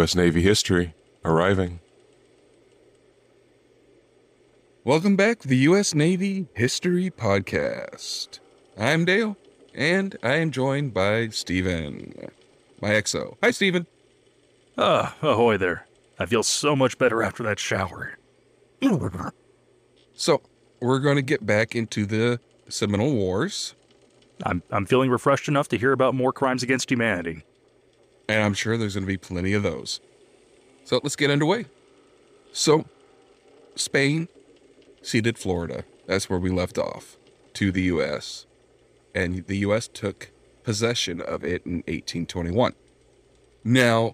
U.S. Navy history, arriving. Welcome back to the U.S. Navy History Podcast. I'm Dale, and I am joined by Stephen, my XO. Hi, Stephen. Ahoy there. I feel so much better after that shower. So, we're going to get back into the Seminole Wars. I'm feeling refreshed enough to hear about more crimes against humanity. And I'm sure there's going to be plenty of those. So, let's get underway. So, Spain ceded Florida. That's where we left off, to the U.S. And the U.S. took possession of it in 1821. Now,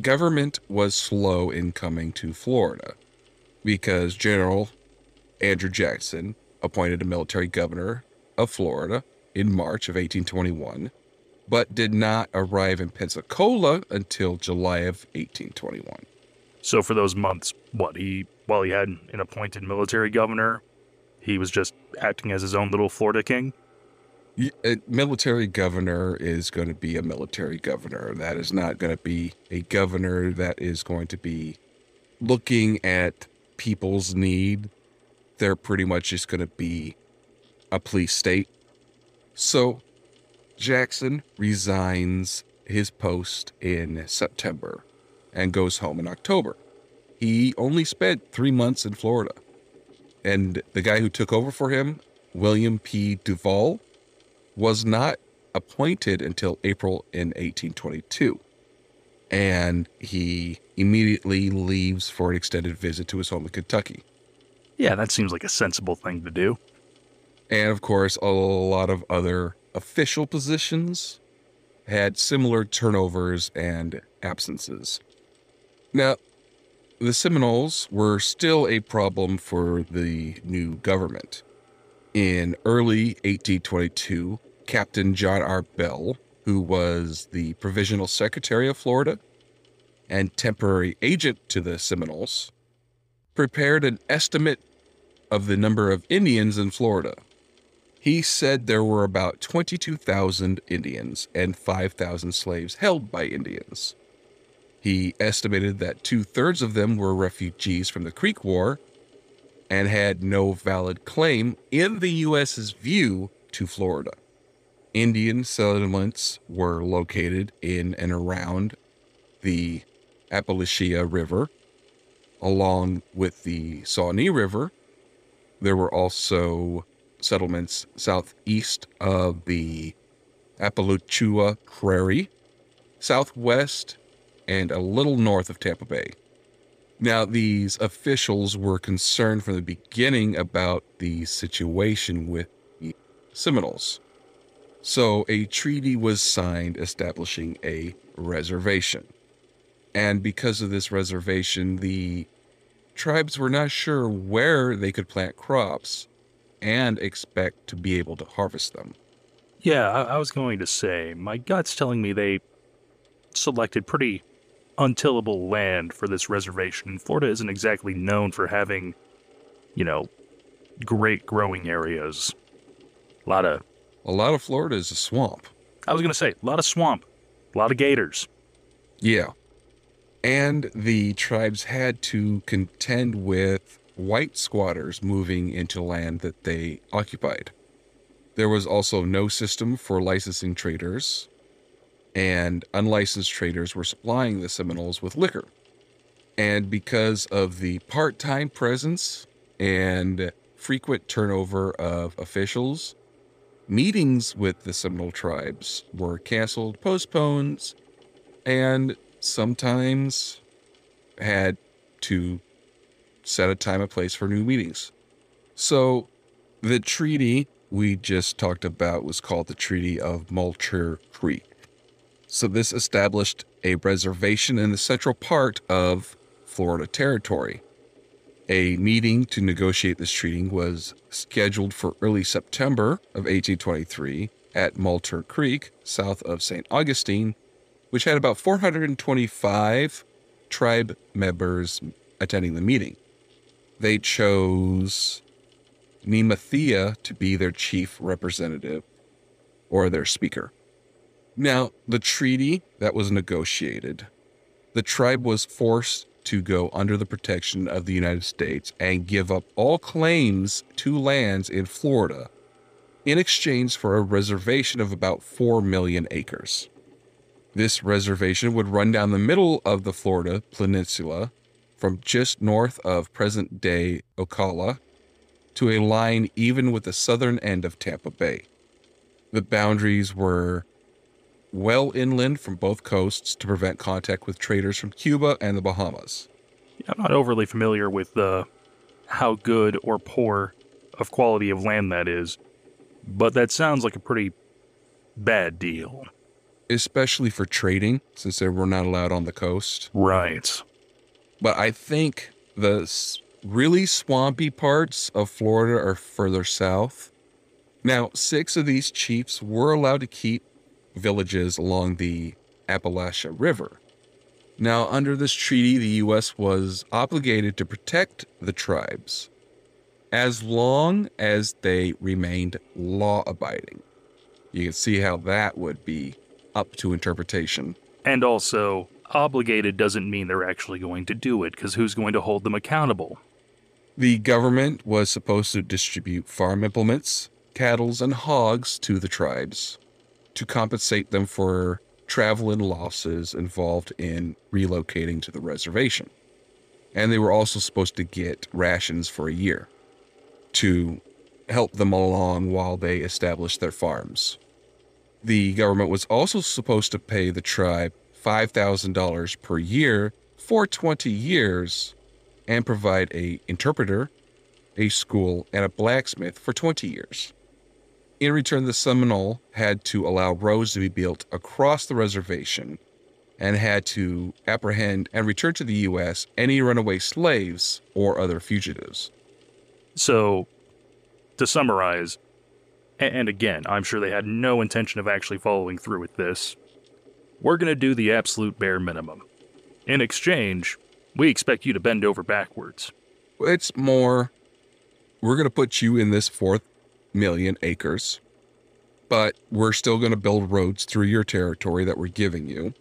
government was slow in coming to Florida because General Andrew Jackson appointed a military governor of Florida in March of 1821, but did not arrive in Pensacola until July of 1821. So for those months, while he had an appointed military governor, he was just acting as his own little Florida king? A military governor is going to be a military governor. That is not going to be a governor that is going to be looking at people's need. They're pretty much just going to be a police state. So Jackson resigns his post in September and goes home in October. He only spent 3 months in Florida. And the guy who took over for him, William P. Duval, was not appointed until April in 1822. And he immediately leaves for an extended visit to his home in Kentucky. Yeah, that seems like a sensible thing to do. And of course, a lot of other official positions had similar turnovers and absences. Now, the Seminoles were still a problem for the new government. In early 1822, Captain John R. Bell, who was the Provisional Secretary of Florida and temporary agent to the Seminoles, prepared an estimate of the number of Indians in Florida. He said there were about 22,000 Indians and 5,000 slaves held by Indians. He estimated that 2/3 of them were refugees from the Creek War and had no valid claim, in the U.S.'s view, to Florida. Indian settlements were located in and around the Apalachicola River, along with the Sawney River. There were also settlements southeast of the Apalachicola Prairie, southwest, and a little north of Tampa Bay. Now, these officials were concerned from the beginning about the situation with the Seminoles. So a treaty was signed establishing a reservation. And because of this reservation, the tribes were not sure where they could plant crops and expect to be able to harvest them. Yeah, I was going to say, my gut's telling me they selected pretty untillable land for this reservation. Florida isn't exactly known for having, great growing areas. A lot of Florida is a swamp. I was going to say, a lot of swamp, a lot of gators. Yeah. And the tribes had to contend with white squatters moving into land that they occupied. There was also no system for licensing traders, and unlicensed traders were supplying the Seminoles with liquor. And because of the part-time presence and frequent turnover of officials, meetings with the Seminole tribes were canceled, postponed, and sometimes had to set a time and place for new meetings. So the treaty we just talked about was called the Treaty of Moultrie Creek. So this established a reservation in the central part of Florida territory. A meeting to negotiate this treaty was scheduled for early September of 1823 at Moultrie Creek, south of St. Augustine, which had about 425 tribe members attending the meeting. They chose Nemathea to be their chief representative or their speaker. Now, the treaty that was negotiated, the tribe was forced to go under the protection of the United States and give up all claims to lands in Florida in exchange for a reservation of about 4 million acres. This reservation would run down the middle of the Florida Peninsula from just north of present-day Ocala to a line even with the southern end of Tampa Bay. The boundaries were well inland from both coasts to prevent contact with traders from Cuba and the Bahamas. Yeah, I'm not overly familiar with how good or poor of quality of land that is, but that sounds like a pretty bad deal. Especially for trading, since they were not allowed on the coast. Right. But I think the really swampy parts of Florida are further south. Now, 6 of these chiefs were allowed to keep villages along the Apalachicola River. Now, under this treaty, the U.S. was obligated to protect the tribes as long as they remained law-abiding. You can see how that would be up to interpretation. And also, obligated doesn't mean they're actually going to do it, because who's going to hold them accountable? The government was supposed to distribute farm implements, cattle, and hogs to the tribes to compensate them for travel and losses involved in relocating to the reservation. And they were also supposed to get rations for a year to help them along while they established their farms. The government was also supposed to pay the tribe $5,000 per year for 20 years and provide an interpreter, a school, and a blacksmith for 20 years. In return, the Seminole had to allow roads to be built across the reservation and had to apprehend and return to the U.S. any runaway slaves or other fugitives. So, to summarize, and again, I'm sure they had no intention of actually following through with this, we're going to do the absolute bare minimum. In exchange, we expect you to bend over backwards. It's more, we're going to put you in this 4 million acres, but we're still going to build roads through your territory that we're giving you,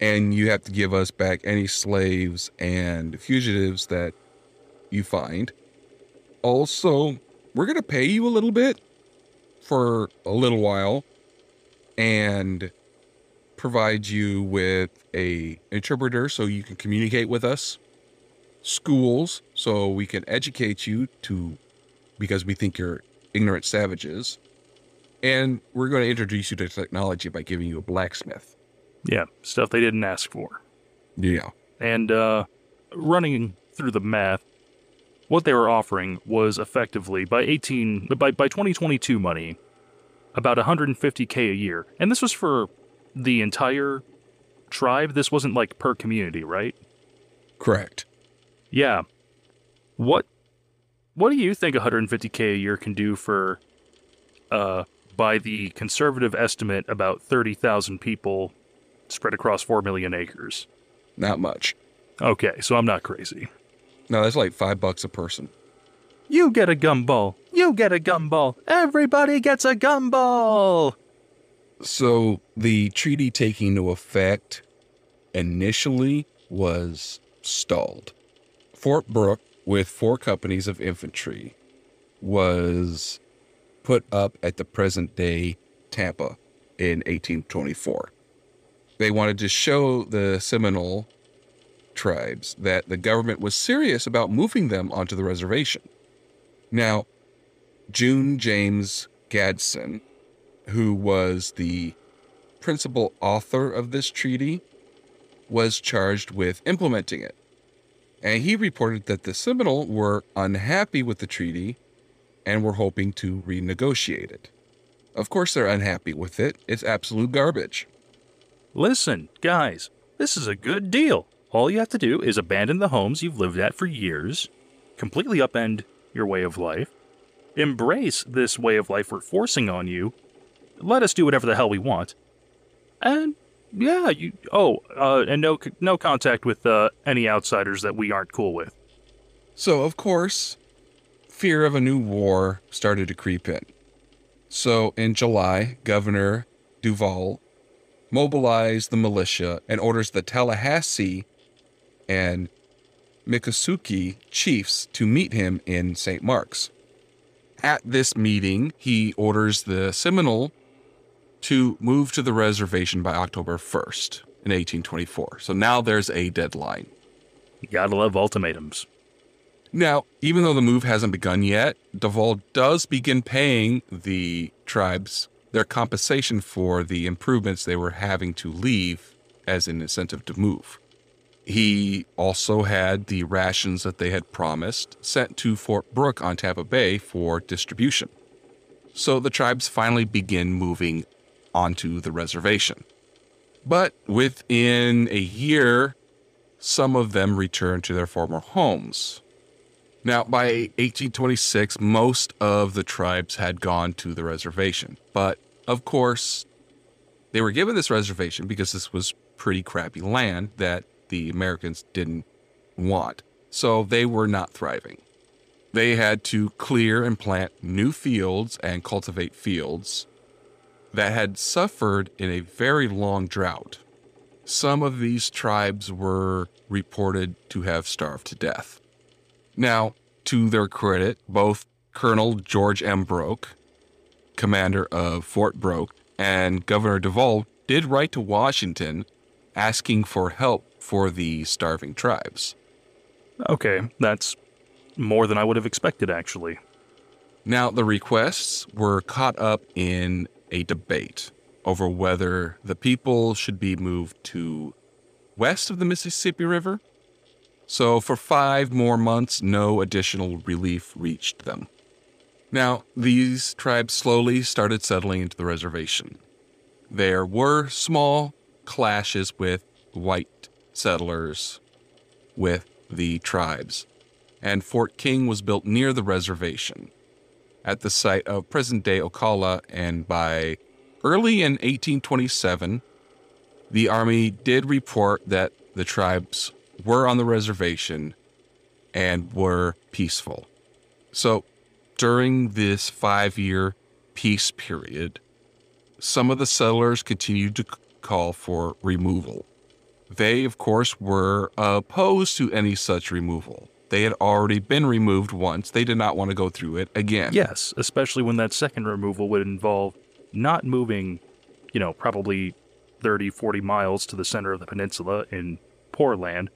and you have to give us back any slaves and fugitives that you find. Also, we're going to pay you a little bit for a little while and provide you with a interpreter so you can communicate with us, schools so we can educate you because we think you're ignorant savages, and we're going to introduce you to technology by giving you a blacksmith. Yeah, stuff they didn't ask for. Yeah. And running through the math, what they were offering was effectively, by 2022 money, about $150K a year. And this was for the entire tribe? This wasn't like per community, right? Correct. Yeah. What do you think $150K a year can do for, by the conservative estimate, about 30,000 people spread across 4 million acres? Not much. Okay, so I'm not crazy. No, that's like $5 a person. You get a gumball. You get a gumball. Everybody gets a gumball. So the treaty taking into effect initially was stalled. Fort Brooke, with 4 companies of infantry, was put up at the present-day Tampa in 1824. They wanted to show the Seminole tribes that the government was serious about moving them onto the reservation. Now, James Gadsden, who was the principal author of this treaty, was charged with implementing it. And he reported that the Seminole were unhappy with the treaty and were hoping to renegotiate it. Of course they're unhappy with it. It's absolute garbage. Listen, guys, this is a good deal. All you have to do is abandon the homes you've lived at for years, completely upend your way of life, embrace this way of life we're forcing on you, let us do whatever the hell we want, and yeah, and no contact with any outsiders that we aren't cool with. So, of course, fear of a new war started to creep in. So, in July, Governor Duval mobilized the militia and orders the Tallahassee and Miccosukee chiefs to meet him in St. Mark's. At this meeting, he orders the Seminole to move to the reservation by October 1st in 1824. So now there's a deadline. You gotta love ultimatums. Now, even though the move hasn't begun yet, Duval does begin paying the tribes their compensation for the improvements they were having to leave as an incentive to move. He also had the rations that they had promised sent to Fort Brooke on Tampa Bay for distribution. So the tribes finally begin moving onto the reservation. But within a year, some of them return to their former homes. Now, by 1826, most of the tribes had gone to the reservation. But, of course, they were given this reservation because this was pretty crappy land that the Americans didn't want. So they were not thriving. They had to clear and plant new fields and cultivate fields that had suffered in a very long drought. Some of these tribes were reported to have starved to death. Now, to their credit, both Colonel George M. Broke, commander of Fort Brooke, and Governor Duval did write to Washington asking for help for the starving tribes. Okay, that's more than I would have expected, actually. Now, the requests were caught up in a debate over whether the people should be moved to west of the Mississippi River. So for 5 more months, no additional relief reached them. Now, these tribes slowly started settling into the reservation. There were small clashes with white settlers with the tribes, and Fort King was built near the reservation at the site of present-day Ocala, and by early in 1827, the Army did report that the tribes were on the reservation and were peaceful. So during this 5-year peace period, some of the settlers continued to call for removal. They, of course, were opposed to any such removal. They had already been removed once. They did not want to go through it again. Yes, especially when that second removal would involve not moving, probably 30, 40 miles to the center of the peninsula in poor land,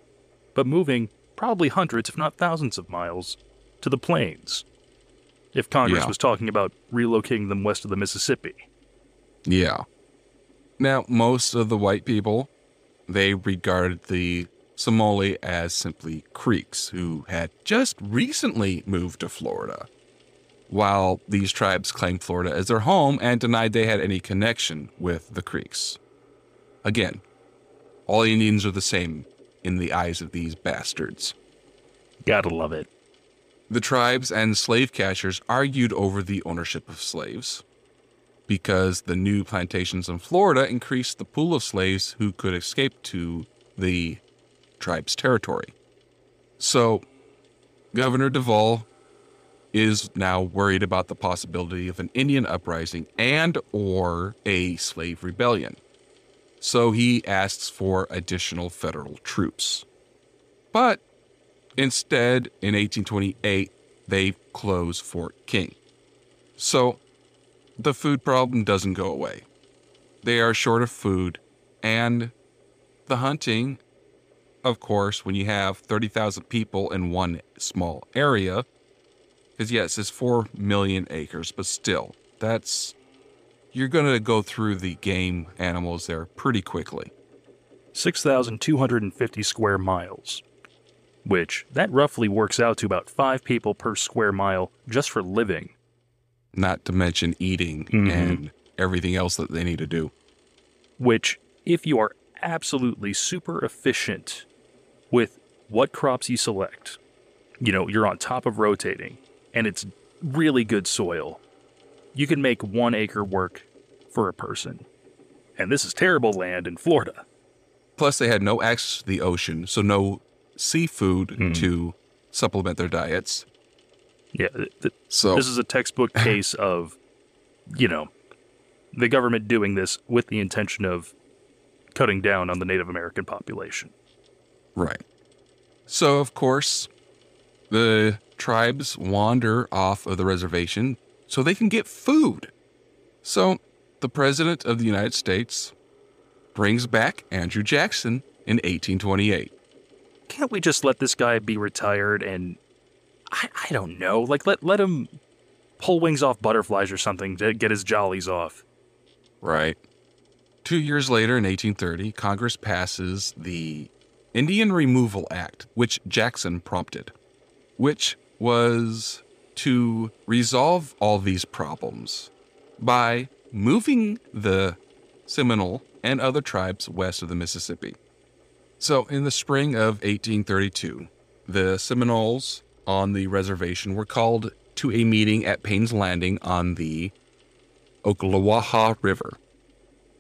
but moving probably hundreds, if not thousands of miles to the plains, if Congress was talking about relocating them west of the Mississippi. Yeah. Now, most of the white people, they regarded the Somali as simply Creeks who had just recently moved to Florida, while these tribes claimed Florida as their home and denied they had any connection with the Creeks. Again, all Indians are the same in the eyes of these bastards. Gotta love it. The tribes and slave catchers argued over the ownership of slaves because the new plantations in Florida increased the pool of slaves who could escape to the tribe's territory. So, Governor Duval is now worried about the possibility of an Indian uprising and or a slave rebellion. So he asks for additional federal troops. But instead, in 1828, they close Fort King. So the food problem doesn't go away. They are short of food, and the hunting, of course, when you have 30,000 people in one small area, because yes, it's 4 million acres, but still, you're going to go through the game animals there pretty quickly. 6,250 square miles, which that roughly works out to about 5 people per square mile just for living. Not to mention eating and everything else that they need to do. Which, if you are absolutely super efficient with what crops you select, you're on top of rotating, and it's really good soil, you can make 1 acre work for a person. And this is terrible land in Florida. Plus, they had no access to the ocean, so no seafood to supplement their diets. Yeah, so this is a textbook case of, the government doing this with the intention of cutting down on the Native American population. Right. So, of course, the tribes wander off of the reservation so they can get food. So, the President of the United States brings back Andrew Jackson in 1828. Can't we just let this guy be retired and, I don't know, like let him pull wings off butterflies or something to get his jollies off? Right. 2 years later, in 1830, Congress passes the Indian Removal Act, which Jackson prompted, which was to resolve all these problems by moving the Seminole and other tribes west of the Mississippi. So in the spring of 1832, the Seminoles on the reservation were called to a meeting at Payne's Landing on the Oklawaha River.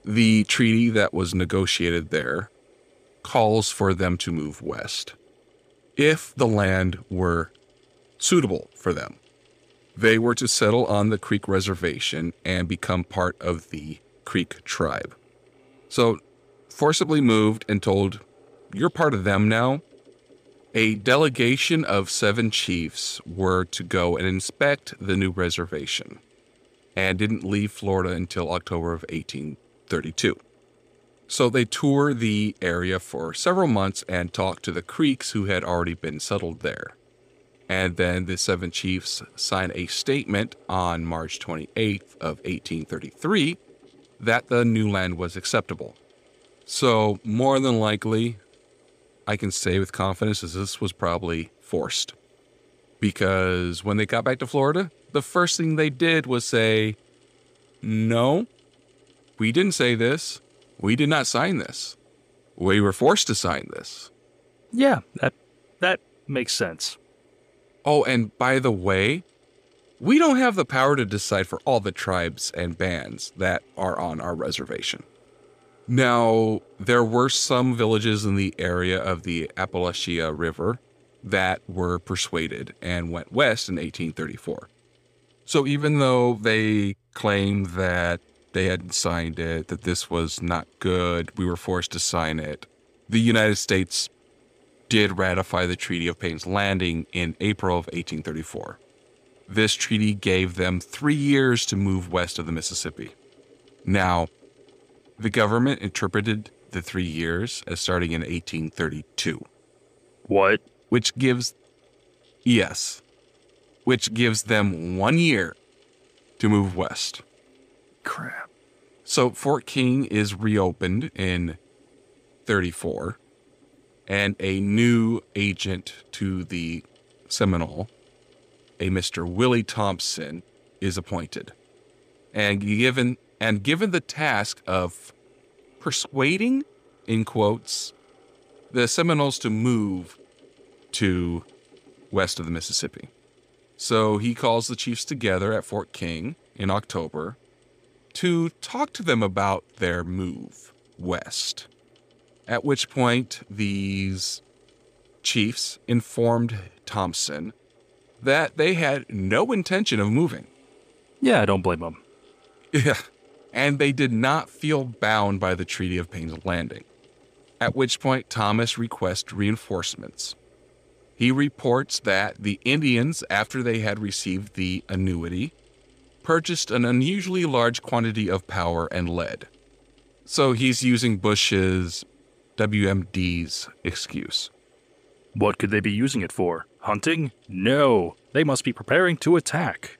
The treaty that was negotiated there calls for them to move west if the land were suitable for them. They were to settle on the Creek Reservation and become part of the Creek tribe. So, forcibly moved and told, "You're part of them now." A delegation of 7 chiefs were to go and inspect the new reservation and didn't leave Florida until October of 1832. So they toured the area for several months and talked to the Creeks who had already been settled there. And then the 7 chiefs signed a statement on March 28th of 1833 that the new land was acceptable. So more than likely, I can say with confidence that this was probably forced, because when they got back to Florida, the first thing they did was say, "No, we didn't say this. We did not sign this. We were forced to sign this." Yeah, that makes sense. Oh, and by the way, we don't have the power to decide for all the tribes and bands that are on our reservation. Now, there were some villages in the area of the Apalachicola River that were persuaded and went west in 1834. So even though they claimed that they hadn't signed it, that this was not good, we were forced to sign it, the United States did ratify the Treaty of Payne's Landing in April of 1834. This treaty gave them 3 years to move west of the Mississippi. Now, the government interpreted the 3 years as starting in 1832. What? Which gives them 1 year to move west. Crap. So Fort King is reopened in 34, and a new agent to the Seminole, a Mr. Willie Thompson, is appointed and given the task of persuading, in quotes, the Seminoles to move to west of the Mississippi. So he calls the chiefs together at Fort King in October to talk to them about their move west, at which point these chiefs informed Thompson that they had no intention of moving. Yeah, I don't blame them. Yeah. And they did not feel bound by the Treaty of Payne's Landing, at which point Thomas requests reinforcements. He reports that the Indians, after they had received the annuity, purchased an unusually large quantity of powder and lead. So he's using Bush's WMD's excuse. What could they be using it for? Hunting? No, they must be preparing to attack.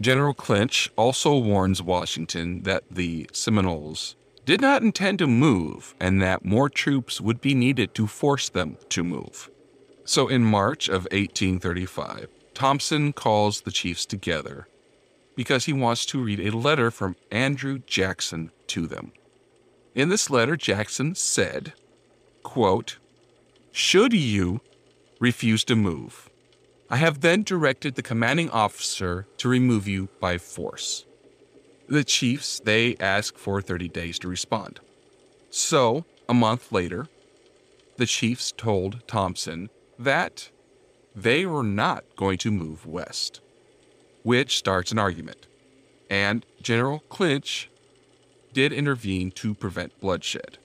General Clinch also warns Washington that the Seminoles did not intend to move and that more troops would be needed to force them to move. So in March of 1835, Thompson calls the chiefs together because he wants to read a letter from Andrew Jackson to them. In this letter, Jackson said, quote, "Should you refuse to move, I have then directed the commanding officer to remove you by force." The chiefs, they ask for 30 days to respond. So, a month later, the chiefs told Thompson that they were not going to move west, which starts an argument. And General Clinch did intervene to prevent bloodshed.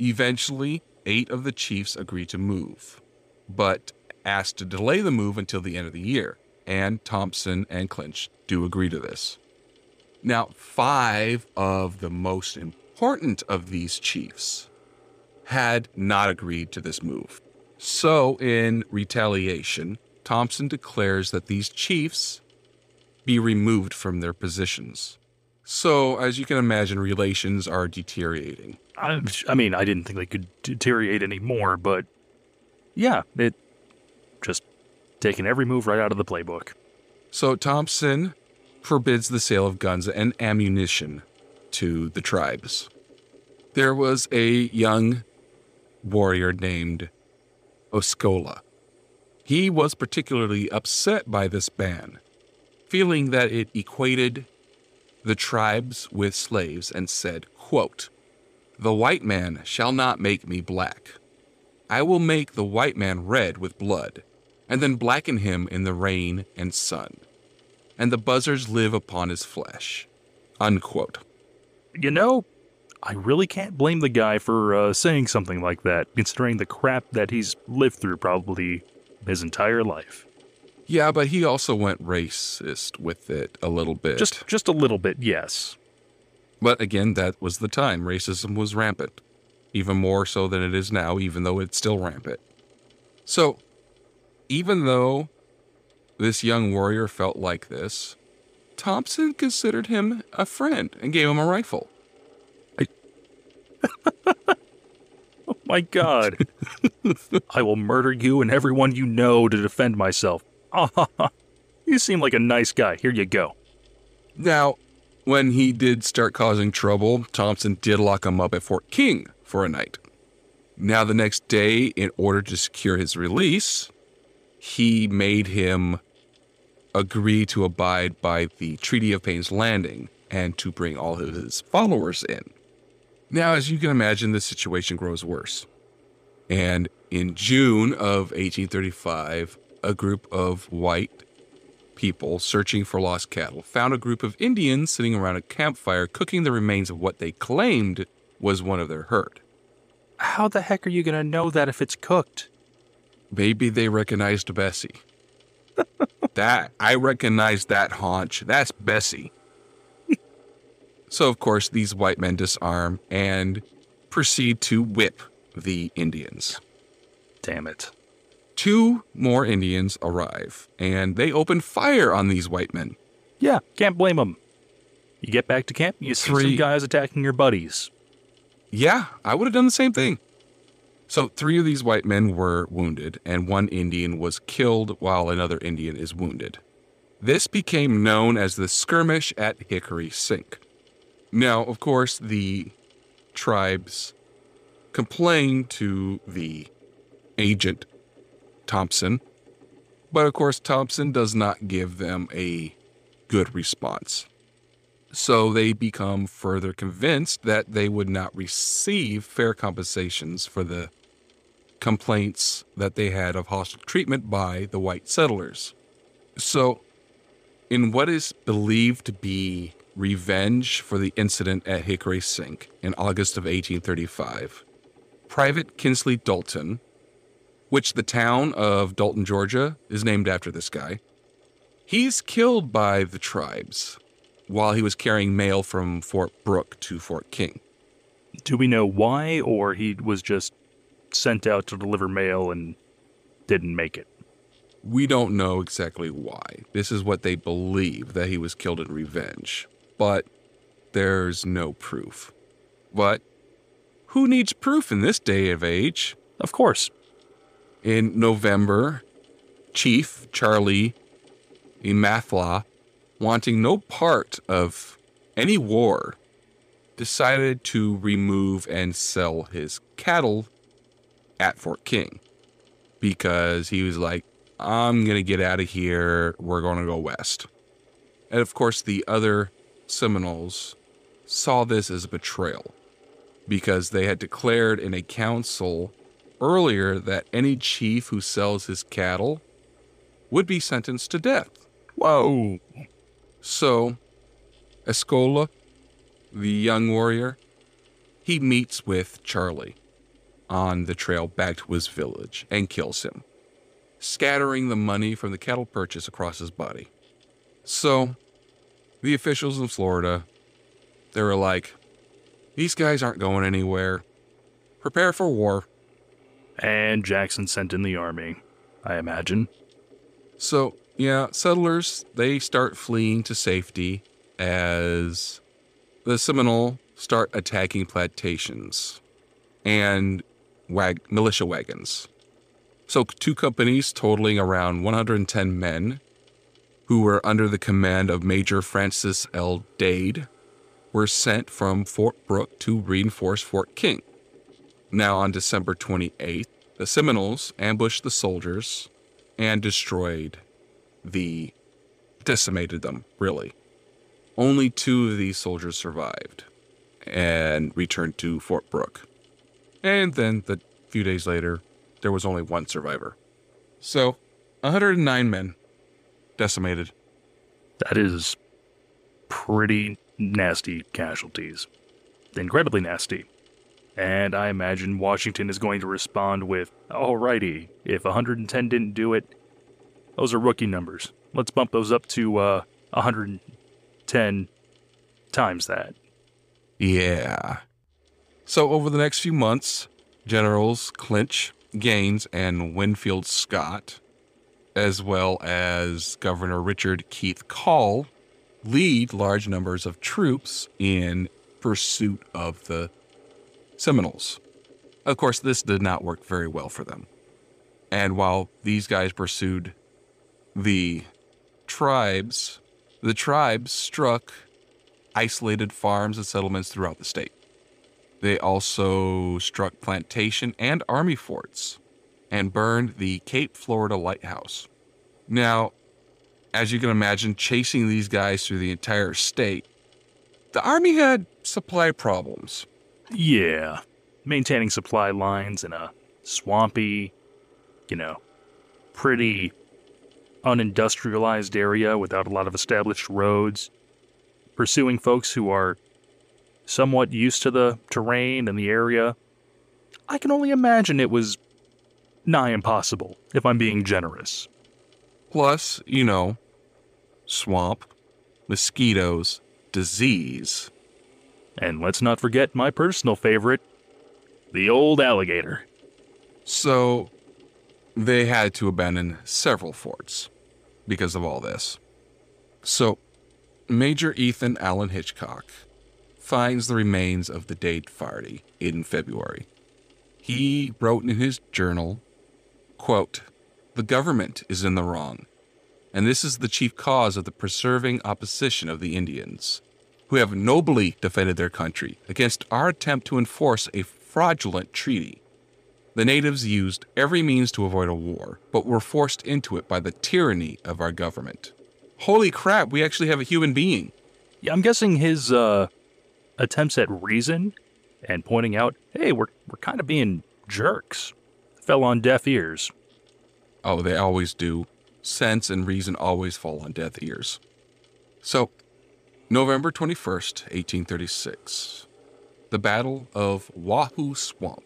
Eventually, 8 of the chiefs agreed to move, but asked to delay the move until the end of the year, and Thompson and Clinch do agree to this. Now, 5 of the most important of these chiefs had not agreed to this move. So, in retaliation, Thompson declares that these chiefs be removed from their positions. So, as you can imagine, relations are deteriorating. I mean, I didn't think they could deteriorate anymore, but yeah, it just taking every move right out of the playbook. So, Thompson forbids the sale of guns and ammunition to the tribes. There was a young warrior named Osceola. He was particularly upset by this ban, feeling that it equated the tribes with slaves, and said, quote, "The white man shall not make me black. I will make the white man red with blood, and then blacken him in the rain and sun. And the buzzards live upon his flesh." Unquote. You know, I really can't blame the guy for saying something like that, considering the crap that he's lived through probably his entire life. Yeah, but he also went racist with it a little bit. Just a little bit, yes. But again, that was the time. Racism was rampant, even more so than it is now, even though it's still rampant. So, even though this young warrior felt like this, Thompson considered him a friend and gave him a rifle. Oh my God. I will murder you and everyone you know to defend myself. You seem like a nice guy. Here you go. Now, when he did start causing trouble, Thompson did lock him up at Fort King for a night. Now, the next day, in order to secure his release, he made him agree to abide by the Treaty of Payne's Landing and to bring all of his followers in. Now, as you can imagine, the situation grows worse. And in June of 1835, a group of white people searching for lost cattle found a group of Indians sitting around a campfire cooking the remains of what they claimed was one of their herd. How the heck are you going to know that if it's cooked? Maybe they recognized Bessie. I recognized that haunch. That's Bessie. So, of course, these white men disarm and proceed to whip the Indians. Damn it. 2 more Indians arrive, and they open fire on these white men. Yeah, can't blame them. You get back to camp, you see some guys attacking your buddies. Yeah, I would have done the same thing. So 3 of these white men were wounded, and 1 Indian was killed while another Indian is wounded. This became known as the skirmish at Hickory Sink. Now, of course, the tribes complained to the agent, Thompson, but of course Thompson does not give them a good response. So they become further convinced that they would not receive fair compensations for the complaints that they had of hostile treatment by the white settlers. So, in what is believed to be revenge for the incident at Hickory Sink in August of 1835, Private Kinsley Dalton, which the town of Dalton, Georgia, is named after this guy, he's killed by the tribes while he was carrying mail from Fort Brooke to Fort King. Do we know why, or he was just sent out to deliver mail and didn't make it? We don't know exactly why. This is what they believe, that he was killed in revenge. But there's no proof. But who needs proof in this day of age? Of course. In November, Chief Charlie Emathla, wanting no part of any war, decided to remove and sell his cattle at Fort King because he was like, I'm going to get out of here. We're going to go west. And of course, the other Seminoles saw this as a betrayal because they had declared in a council earlier that any chief who sells his cattle would be sentenced to death. Whoa. So, Osceola, the young warrior, he meets with Charlie on the trail back to his village and kills him, scattering the money from the cattle purchase across his body. So, the officials in Florida, they were like, these guys aren't going anywhere. Prepare for war. And Jackson sent in the army, I imagine. So, yeah, settlers, they start fleeing to safety as the Seminole start attacking plantations and militia wagons. So two companies totaling around 110 men who were under the command of Major Francis L. Dade were sent from Fort Brooke to reinforce Fort King. Now on December 28th, the Seminoles ambushed the soldiers and decimated them, really. Only two of these soldiers survived and returned to Fort Brooke. And then a few days later, there was only one survivor. So, 109 men decimated. That is pretty nasty casualties. Incredibly nasty. And I imagine Washington is going to respond with, alrighty, if 110 didn't do it, those are rookie numbers. Let's bump those up to 110 times that. Yeah. So over the next few months, Generals Clinch, Gaines, and Winfield Scott, as well as Governor Richard Keith Call, lead large numbers of troops in pursuit of the Seminoles. Of course, this did not work very well for them. And while these guys pursued the tribes struck isolated farms and settlements throughout the state. They also struck plantation and army forts and burned the Cape Florida Lighthouse. Now, as you can imagine, chasing these guys through the entire state, the army had supply problems. Yeah, maintaining supply lines in a swampy, pretty unindustrialized area without a lot of established roads, pursuing folks who are somewhat used to the terrain and the area. I can only imagine it was nigh impossible, if I'm being generous. Plus, swamp, mosquitoes, disease. And let's not forget my personal favorite, the old alligator. So, they had to abandon several forts because of all this. So, Major Ethan Allen Hitchcock finds the remains of the Dade party in February. He wrote in his journal, quote, "The government is in the wrong, and this is the chief cause of the persevering opposition of the Indians, who have nobly defended their country against our attempt to enforce a fraudulent treaty. The natives used every means to avoid a war, but were forced into it by the tyranny of our government." Holy crap, we actually have a human being. Yeah, I'm guessing his attempts at reason and pointing out, hey, we're kind of being jerks, fell on deaf ears. Oh, they always do. Sense and reason always fall on deaf ears. So, November 21st, 1836, the Battle of Wahoo Swamp.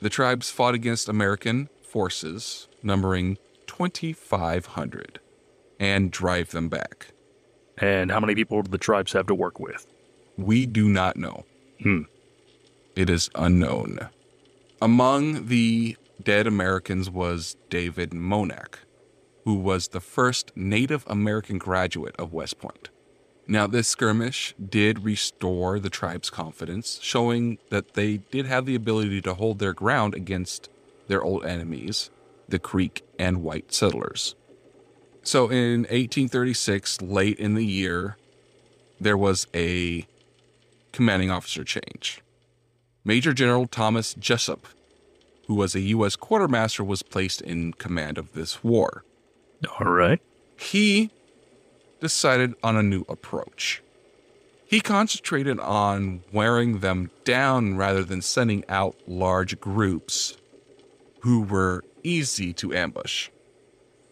The tribes fought against American forces numbering 2,500 and drive them back. And how many people do the tribes have to work with? We do not know. It is unknown. Among the dead Americans was David Monack, who was the first Native American graduate of West Point. Now, this skirmish did restore the tribe's confidence, showing that they did have the ability to hold their ground against their old enemies, the Creek and white settlers. So in 1836, late in the year, there was a commanding officer change. Major General Thomas Jessup, who was a U.S. quartermaster, was placed in command of this war. All right. He decided on a new approach. He concentrated on wearing them down rather than sending out large groups who were easy to ambush.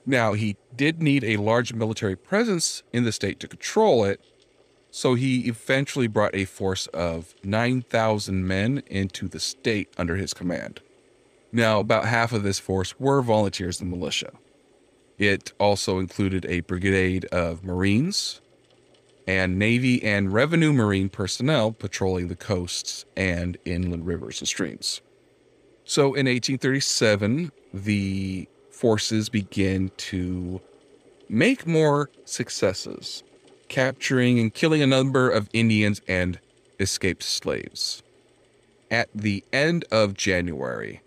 Now, he did need a large military presence in the state to control it, so he eventually brought a force of 9,000 men into the state under his command. Now, about half of this force were volunteers and militia. It also included a brigade of Marines and Navy and Revenue Marine personnel patrolling the coasts and inland rivers and streams. So in 1837, the forces began to make more successes, capturing and killing a number of Indians and escaped slaves. At the end of January,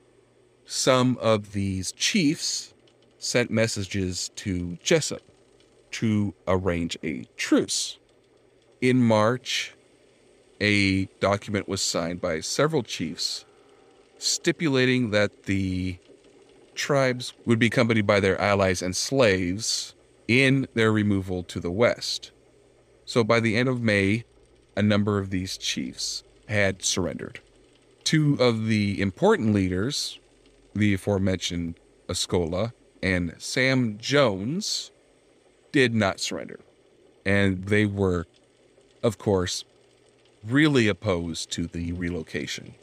some of these chiefs sent messages to Jessup to arrange a truce. In March, a document was signed by several chiefs stipulating that the tribes would be accompanied by their allies and slaves in their removal to the west. So by the end of May, a number of these chiefs had surrendered. Two of the important leaders, the aforementioned Osceola and Sam Jones, did not surrender. And they were, of course, really opposed to the relocation.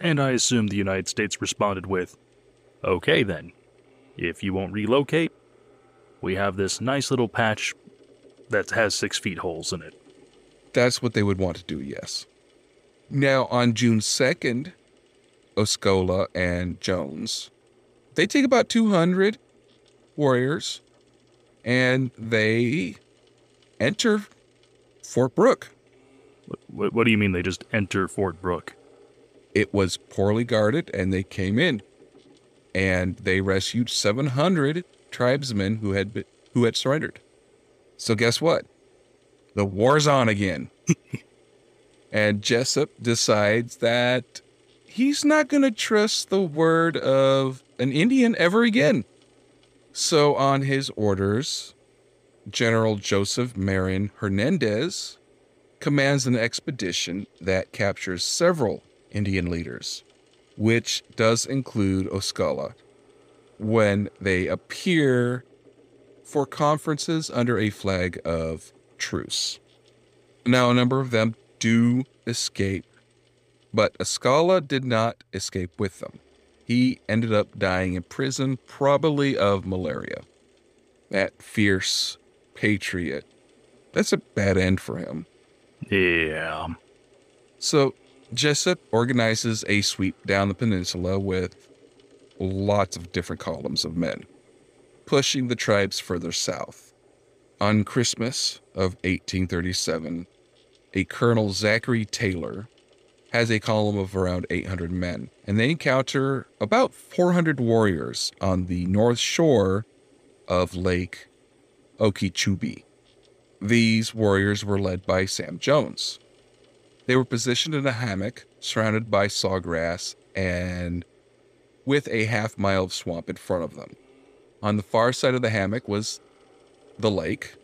And I assume the United States responded with, "Okay then, if you won't relocate, we have this nice little patch that has 6 feet holes in it." That's what they would want to do, yes. Now, on June 2nd, Osceola and Jones, they take about 200 warriors, and they enter Fort Brooke. What do you mean they just enter Fort Brooke? It was poorly guarded, and they came in, and they rescued 700 tribesmen who had surrendered. So guess what? The war's on again. And Jessup decides that he's not going to trust the word of an Indian ever again. So on his orders, General Joseph Marin Hernandez commands an expedition that captures several Indian leaders, which does include Osceola, when they appear for conferences under a flag of truce. Now, a number of them do escape, but Osceola did not escape with them. He ended up dying in prison, probably of malaria. That fierce patriot. That's a bad end for him. Yeah. So Jessup organizes a sweep down the peninsula with lots of different columns of men, pushing the tribes further south. On Christmas of 1837, a Colonel Zachary Taylor has a column of around 800 men, and they encounter about 400 warriors on the north shore of Lake Okeechobee. These warriors were led by Sam Jones. They were positioned in a hammock surrounded by sawgrass and with a half-mile of swamp in front of them. On the far side of the hammock was the lake,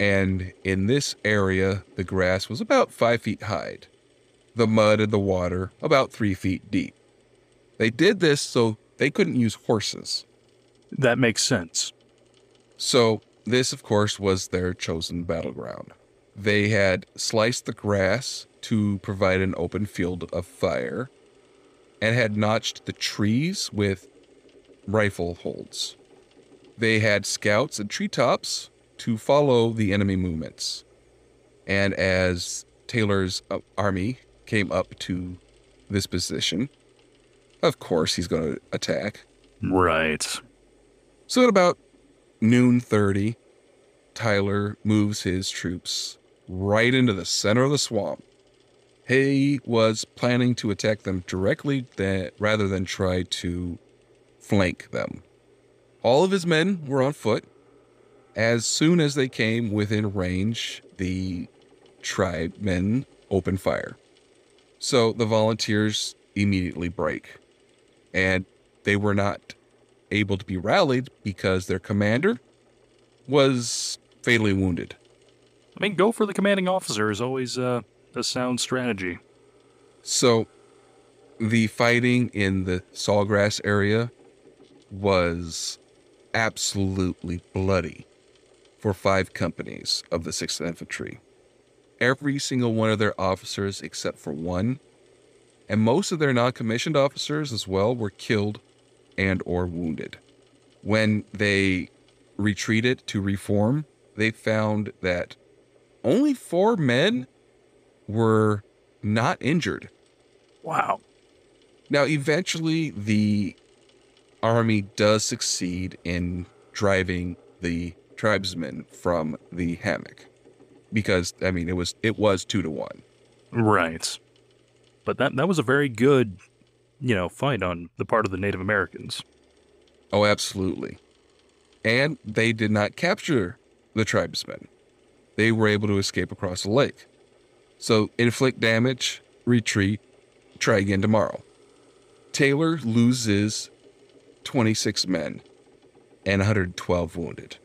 and in this area, the grass was about 5 feet high, the mud and the water about 3 feet deep. They did this so they couldn't use horses. That makes sense. So this, of course, was their chosen battleground. They had sliced the grass to provide an open field of fire and had notched the trees with rifle holds. They had scouts at treetops to follow the enemy movements. And as Taylor's army came up to this position, of course he's going to attack. Right. So at about 12:30, Taylor moves his troops right into the center of the swamp. He was planning to attack them directly rather than try to flank them. All of his men were on foot. As soon as they came within range, the tribemen opened fire. So the volunteers immediately break, and they were not able to be rallied because their commander was fatally wounded. I mean, go for the commanding officer is always a sound strategy. So the fighting in the sawgrass area was absolutely bloody for 5 companies of the 6th Infantry. Every single one of their officers, except for one, and most of their non-commissioned officers as well were killed and or wounded. When they retreated to reform, they found that only 4 men were not injured. Wow. Now, eventually, the army does succeed in driving the tribesmen from the hammock because, I mean, it was 2-1. Right. But that was a very good, fight on the part of the Native Americans. Oh, absolutely. And they did not capture the tribesmen. They were able to escape across the lake. So inflict damage, retreat, try again tomorrow. Taylor loses 26 men and 112 wounded,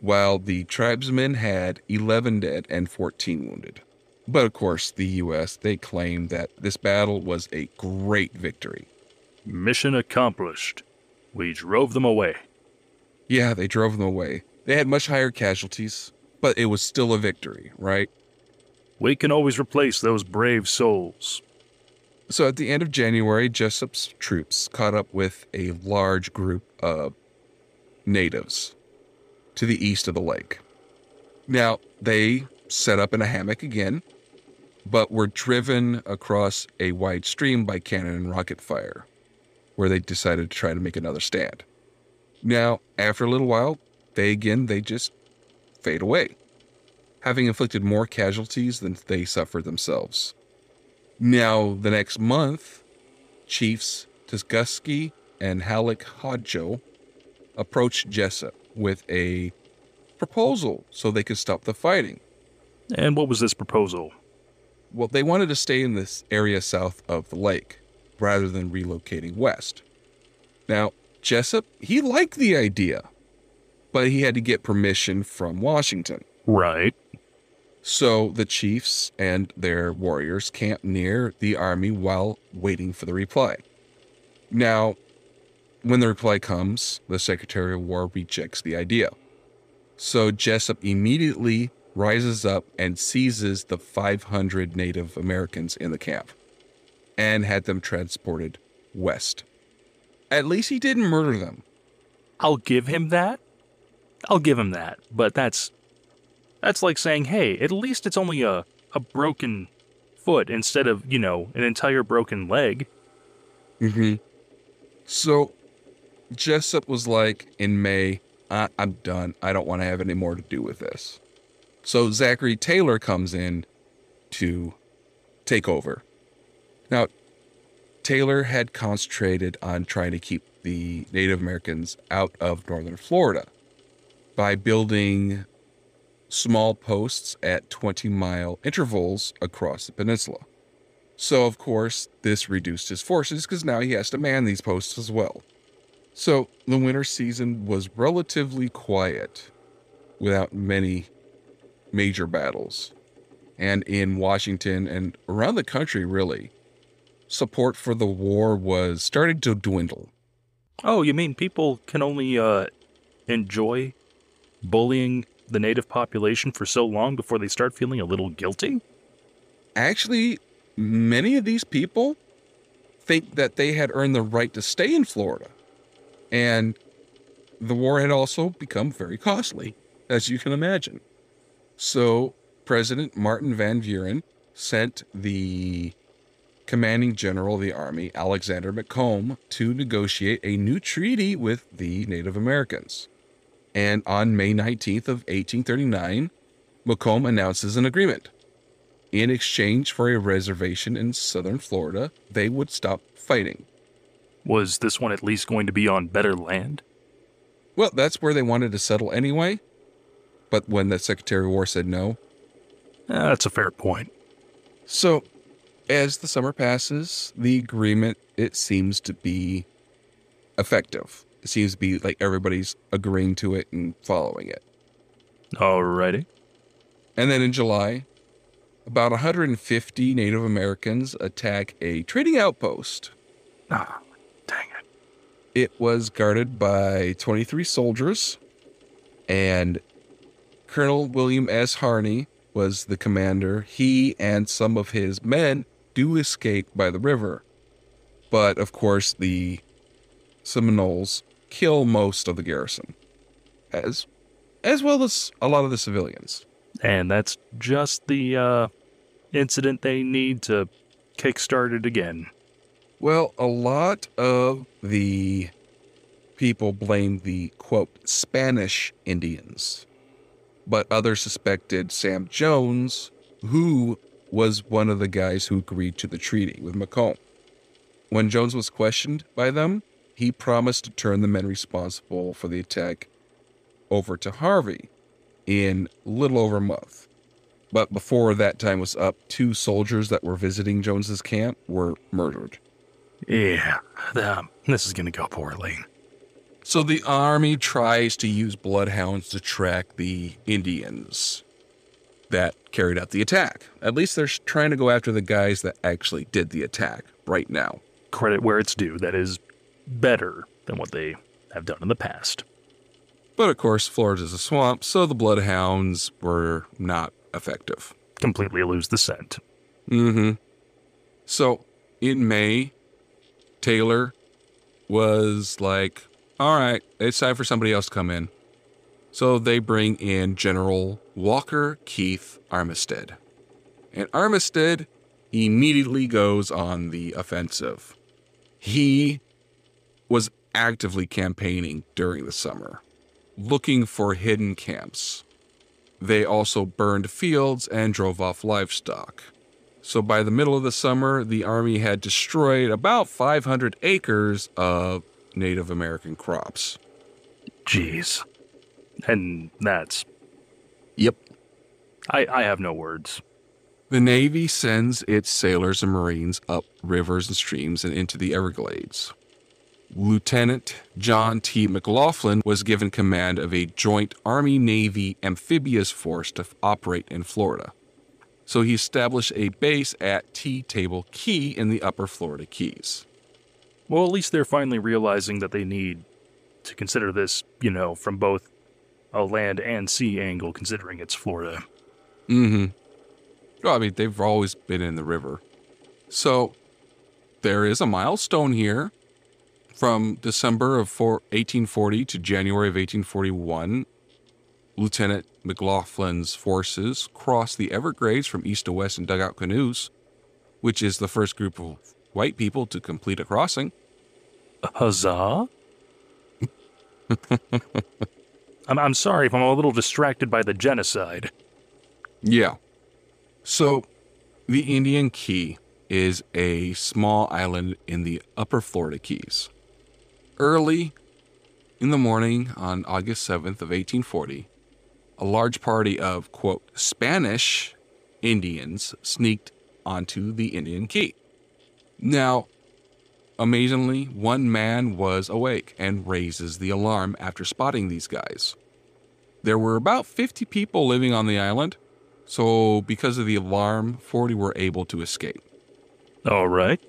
while the tribesmen had 11 dead and 14 wounded. But of course, the U.S., they claimed that this battle was a great victory. Mission accomplished. We drove them away. Yeah, they drove them away. They had much higher casualties, but it was still a victory, right? We can always replace those brave souls. So at the end of January, Jessup's troops caught up with a large group of natives to the east of the lake. Now, they set up in a hammock again, but were driven across a wide stream by cannon and rocket fire, where they decided to try to make another stand. Now, after a little while, they just fade away, having inflicted more casualties than they suffered themselves. Now, the next month, Chiefs Tuskegee and Halleck Hodjo approached Jessup with a proposal so they could stop the fighting. And what was this proposal? Well, they wanted to stay in this area south of the lake rather than relocating west. Now, Jessup, he liked the idea, but he had to get permission from Washington. Right. So the chiefs and their warriors camped near the army while waiting for the reply. Now, when the reply comes, the Secretary of War rejects the idea. So Jessup immediately rises up and seizes the 500 Native Americans in the camp and had them transported west. At least he didn't murder them. I'll give him that. But that's like saying, hey, at least it's only a broken foot instead of, an entire broken leg. Mm-hmm. So Jessup was like, in May, I'm done. I don't want to have any more to do with this. So Zachary Taylor comes in to take over. Now, Taylor had concentrated on trying to keep the Native Americans out of northern Florida by building small posts at 20-mile intervals across the peninsula. So, of course, this reduced his forces because now he has to man these posts as well. So the winter season was relatively quiet without many major battles. And in Washington and around the country, really, support for the war was starting to dwindle. Oh, you mean people can only enjoy bullying the native population for so long before they start feeling a little guilty? Actually, many of these people think that they had earned the right to stay in Florida. And the war had also become very costly, as you can imagine. So President Martin Van Buren sent the commanding general of the army, Alexander Macomb, to negotiate a new treaty with the Native Americans. And on May 19th of 1839, Macomb announces an agreement. In exchange for a reservation in southern Florida, they would stop fighting. Was this one at least going to be on better land? Well, that's where they wanted to settle anyway. But when the Secretary of War said no. That's a fair point. So, as the summer passes, the agreement, it seems to be effective. It seems to be like everybody's agreeing to it and following it. Alrighty. And then in July, about 150 Native Americans attack a trading outpost. Ah, dang it. It was guarded by 23 soldiers, and Colonel William S. Harney was the commander. He and some of his men do escape by the river. But, of course, the Seminoles kill most of the garrison, as well as a lot of the civilians. And that's just the incident they need to kickstart it again. Well, a lot of the people blame the, quote, Spanish Indians, but others suspected Sam Jones, who was one of the guys who agreed to the treaty with Macomb. When Jones was questioned by them, he promised to turn the men responsible for the attack over to Harvey in little over a month. But before that time was up, 2 soldiers that were visiting Jones's camp were murdered. Yeah, this is going to go poorly. So the army tries to use bloodhounds to track the Indians that carried out the attack. At least they're trying to go after the guys that actually did the attack right now. Credit where it's due. That is better than what they have done in the past. But of course, Florida's a swamp, so the bloodhounds were not effective. Completely lose the scent. Mm-hmm. So in May, Taylor was like, all right, it's time for somebody else to come in. So they bring in General Walker Keith Armistead. And Armistead immediately goes on the offensive. He was actively campaigning during the summer, looking for hidden camps. They also burned fields and drove off livestock. So by the middle of the summer, the army had destroyed about 500 acres of Native American crops. Jeez. And that's... Yep. I have no words. The Navy sends its sailors and Marines up rivers and streams and into the Everglades. Lieutenant John T. McLaughlin was given command of a joint Army-Navy amphibious force to operate in Florida. So he established a base at Tea Table Key in the upper Florida Keys. Well, at least they're finally realizing that they need to consider this, from both a land and sea angle, considering it's Florida. Mm-hmm. Well, they've always been in the river. So there is a milestone here. From December of 1840 to January of 1841, Lieutenant McLaughlin's forces crossed the Everglades from east to west in dugout canoes, which is the first group of white people to complete a crossing. Huzzah? I'm sorry if I'm a little distracted by the genocide. Yeah. So, the Indian Key is a small island in the upper Florida Keys. Early in the morning on August 7th of 1840, a large party of, quote, Spanish Indians sneaked onto the Indian Key. Now, amazingly, one man was awake and raises the alarm after spotting these guys. There were about 50 people living on the island, so because of the alarm, 40 were able to escape. All right.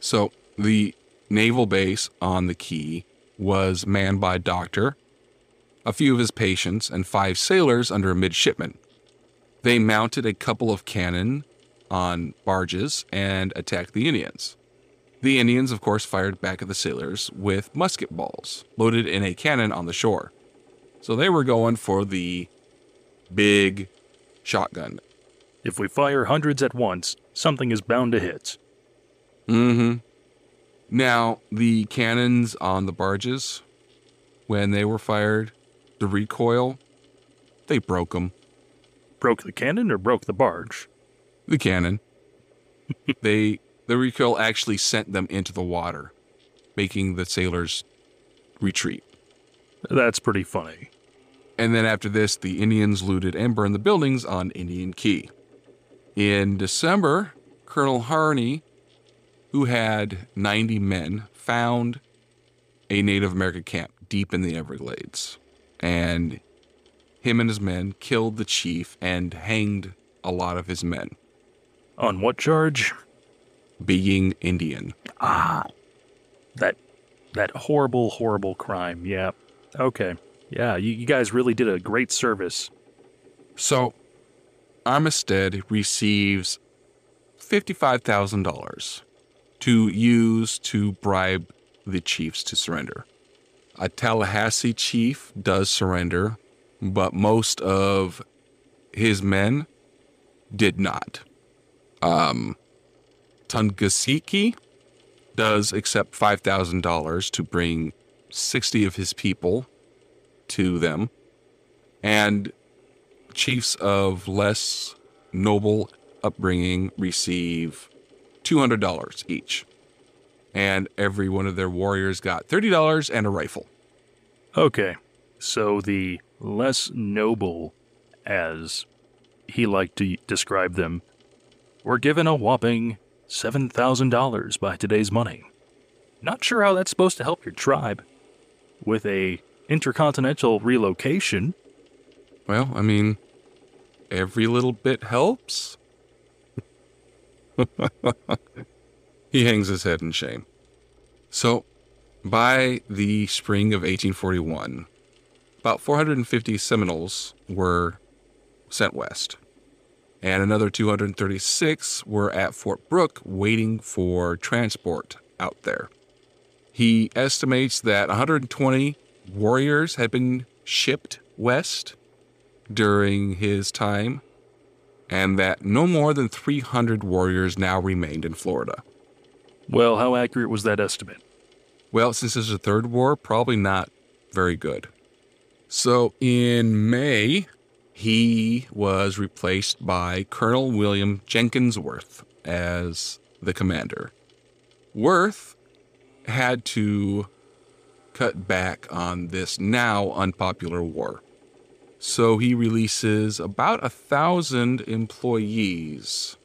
So the naval base on the key was manned by a doctor, a few of his patients, and 5 sailors under a midshipman. They mounted a couple of cannon on barges and attacked the Indians. The Indians, of course, fired back at the sailors with musket balls loaded in a cannon on the shore. So they were going for the big shotgun. If we fire hundreds at once, something is bound to hit. Mm-hmm. Now, the cannons on the barges, when they were fired, the recoil, they broke them. Broke the cannon or broke the barge? The cannon. The recoil actually sent them into the water, making the sailors retreat. That's pretty funny. And then after this, the Indians looted and burned the buildings on Indian Key. In December, Colonel Harney, who had 90 men, found a Native American camp deep in the Everglades. And him and his men killed the chief and hanged a lot of his men. On what charge? Being Indian. Ah, that horrible, horrible crime. Yeah. Okay. Yeah, you guys really did a great service. So... Armistead receives $55,000 to use to bribe the chiefs to surrender. A Tallahassee chief does surrender, but most of his men did not. Tungasiki does accept $5,000 to bring 60 of his people to them, and chiefs of less noble upbringing receive $200 each, and every one of their warriors got $30 and a rifle. Okay, so the less noble, as he liked to describe them, were given a whopping $7,000 by today's money. Not sure how that's supposed to help your tribe with a intercontinental relocation. Well, I mean, every little bit helps. He hangs his head in shame. So, by the spring of 1841, about 450 Seminoles were sent west, and another 236 were at Fort Brooke waiting for transport out there. He estimates that 120 warriors had been shipped west during his time, and that no more than 300 warriors now remained in Florida. Well, how accurate was that estimate? Well, since it's the Third War, probably not very good. So in May, he was replaced by Colonel William Jenkins Worth as the commander. Worth had to cut back on this now unpopular war. So he releases about 1,000 employees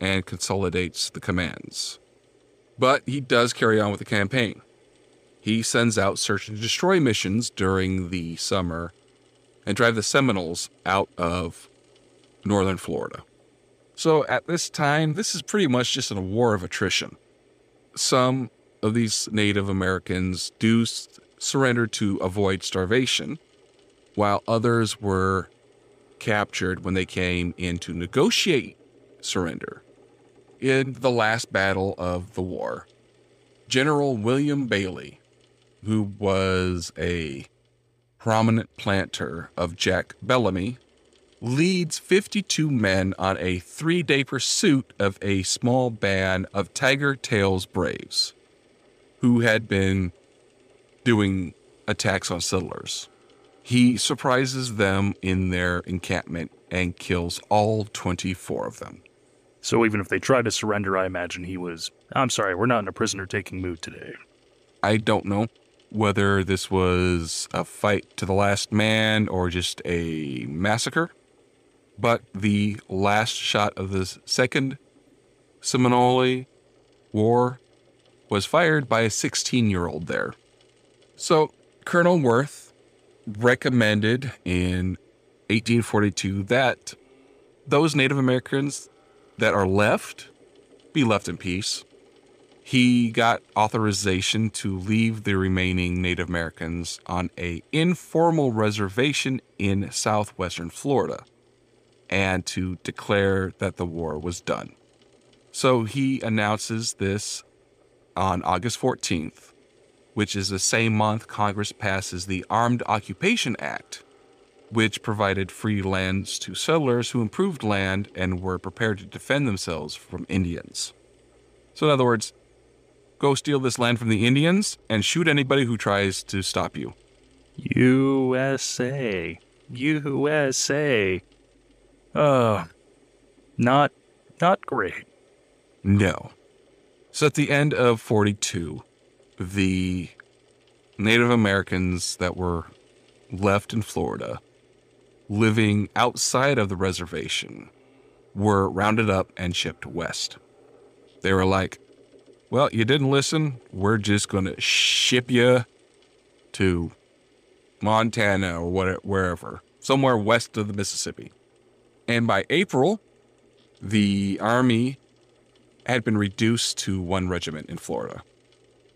and consolidates the commands. But he does carry on with the campaign. He sends out search and destroy missions during the summer and drive the Seminoles out of northern Florida. So at this time, this is pretty much just a war of attrition. Some of these Native Americans do surrender to avoid starvation, while others were captured when they came in to negotiate surrender. In the last battle of the war, General William Bailey, who was a prominent planter of Jack Bellamy, leads 52 men on a 3-day pursuit of a small band of Tiger Tail's Braves, who had been doing attacks on settlers. He surprises them in their encampment and kills all 24 of them. So even if they tried to surrender, I imagine he was, I'm sorry, we're not in a prisoner-taking mood today. I don't know whether this was a fight to the last man or just a massacre, but the last shot of the Second Seminole War was fired by a 16-year-old there. So Colonel Worth recommended in 1842 that those Native Americans that are left be left in peace. He got authorization to leave the remaining Native Americans on an informal reservation in southwestern Florida and to declare that the war was done. So he announces this on August 14th, which is the same month Congress passes the Armed Occupation Act, which provided free lands to settlers who improved land and were prepared to defend themselves from Indians. So in other words, go steal this land from the Indians and shoot anybody who tries to stop you. USA. USA. Not great. No. So at the end of 42, the Native Americans that were left in Florida living outside of the reservation were rounded up and shipped west. They were like, well, you didn't listen. We're just going to ship you to Montana or wherever, somewhere west of the Mississippi. And by April, the army had been reduced to one regiment in Florida.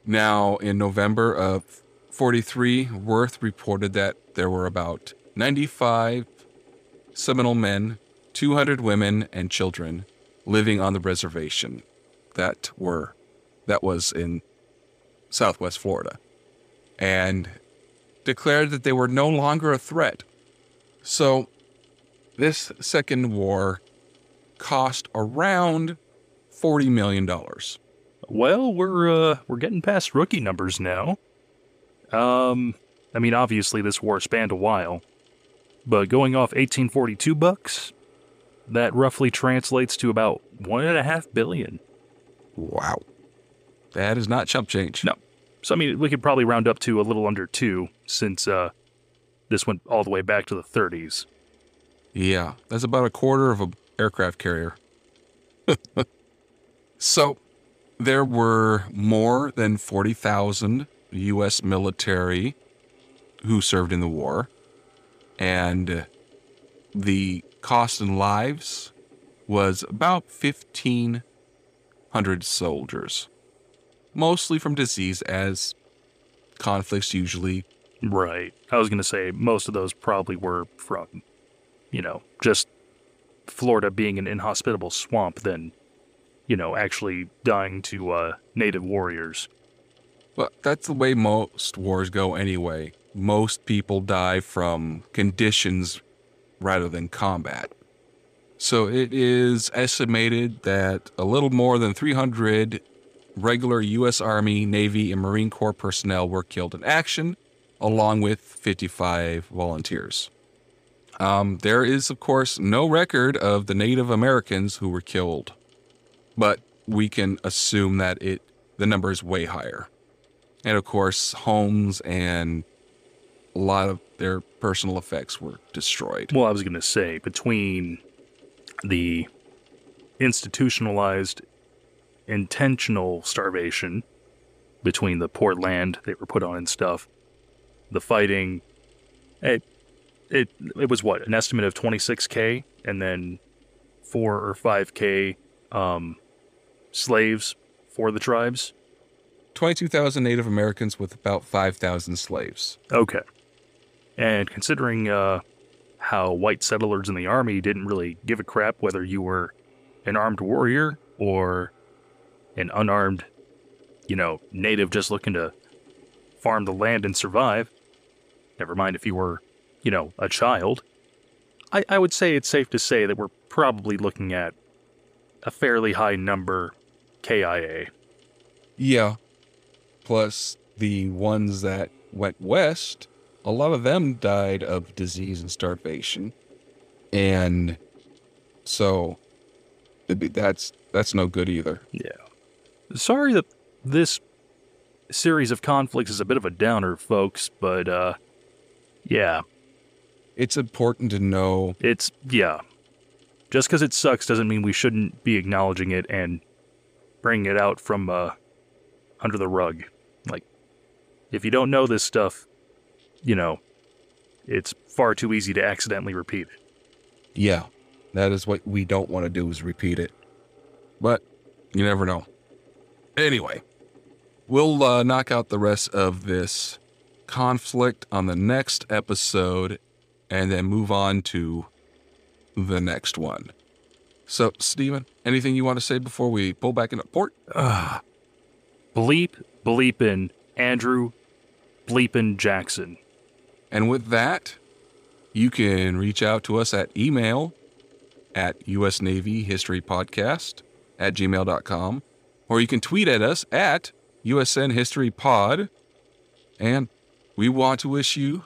Now, in November of 43, Worth reported that there were about 95 Seminole men, 200 women and children, living on the reservation that was in Southwest Florida, and declared that they were no longer a threat. So this second war cost around $40 million. Well, we're getting past rookie numbers now. I mean, obviously this war spanned a while, but going off 1842 bucks, that roughly translates to about $1.5 billion. Wow. That is not chump change. No. So, I mean, we could probably round up to a little under two, since this went all the way back to the 30s. Yeah, that's about a quarter of an aircraft carrier. So, there were more than 40,000 U.S. military who served in the war, and the cost in lives was about 1,500 soldiers, mostly from disease, as conflicts usually. Right. I was going to say most of those probably were from, you know, just Florida being an inhospitable swamp than, you know, actually dying to native warriors. Well, that's the way most wars go anyway. Most people die from conditions rather than combat. So it is estimated that a little more than 300 regular U.S. Army, Navy, and Marine Corps personnel were killed in action, along with 55 volunteers. There is, of course, no record of the Native Americans who were killed, but we can assume that the number is way higher. And, of course, homes and a lot of their personal effects were destroyed. Well, I was going to say, between the institutionalized intentional starvation, between the poor land they were put on and stuff, the fighting, it was what, an estimate of 26K, and then 4 or 5K slaves for the tribes. 22,000 Native Americans with about 5,000 slaves. Okay. And considering how white settlers in the army didn't really give a crap whether you were an armed warrior or an unarmed, you know, native just looking to farm the land and survive. Never mind if you were, you know, a child. I would say it's safe to say that we're probably looking at a fairly high number KIA. Yeah. Plus the ones that went west, a lot of them died of disease and starvation. And so that's no good either. Yeah. Sorry that this series of conflicts is a bit of a downer, folks, but, yeah. It's important to know. Yeah. Just because it sucks doesn't mean we shouldn't be acknowledging it and bringing it out from, under the rug. Like, if you don't know this stuff, you know, it's far too easy to accidentally repeat it. Yeah. That is what we don't want to do, is repeat it. But you never know. Anyway, we'll knock out the rest of this conflict on the next episode and then move on to the next one. So, Stephen, anything you want to say before we pull back into port? Bleep, bleepin' Andrew, bleepin' Jackson. And with that, you can reach out to us at email at usnavyhistorypodcast@gmail.com. Or you can tweet at us at USN History Pod. And we want to wish you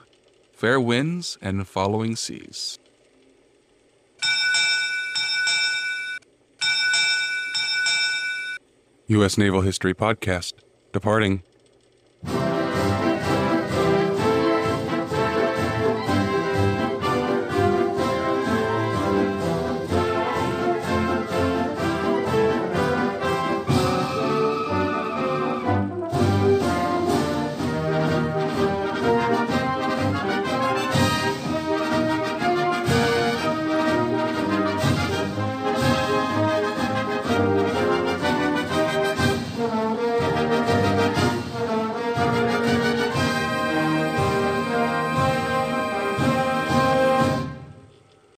fair winds and following seas. U.S. Naval History Podcast, departing.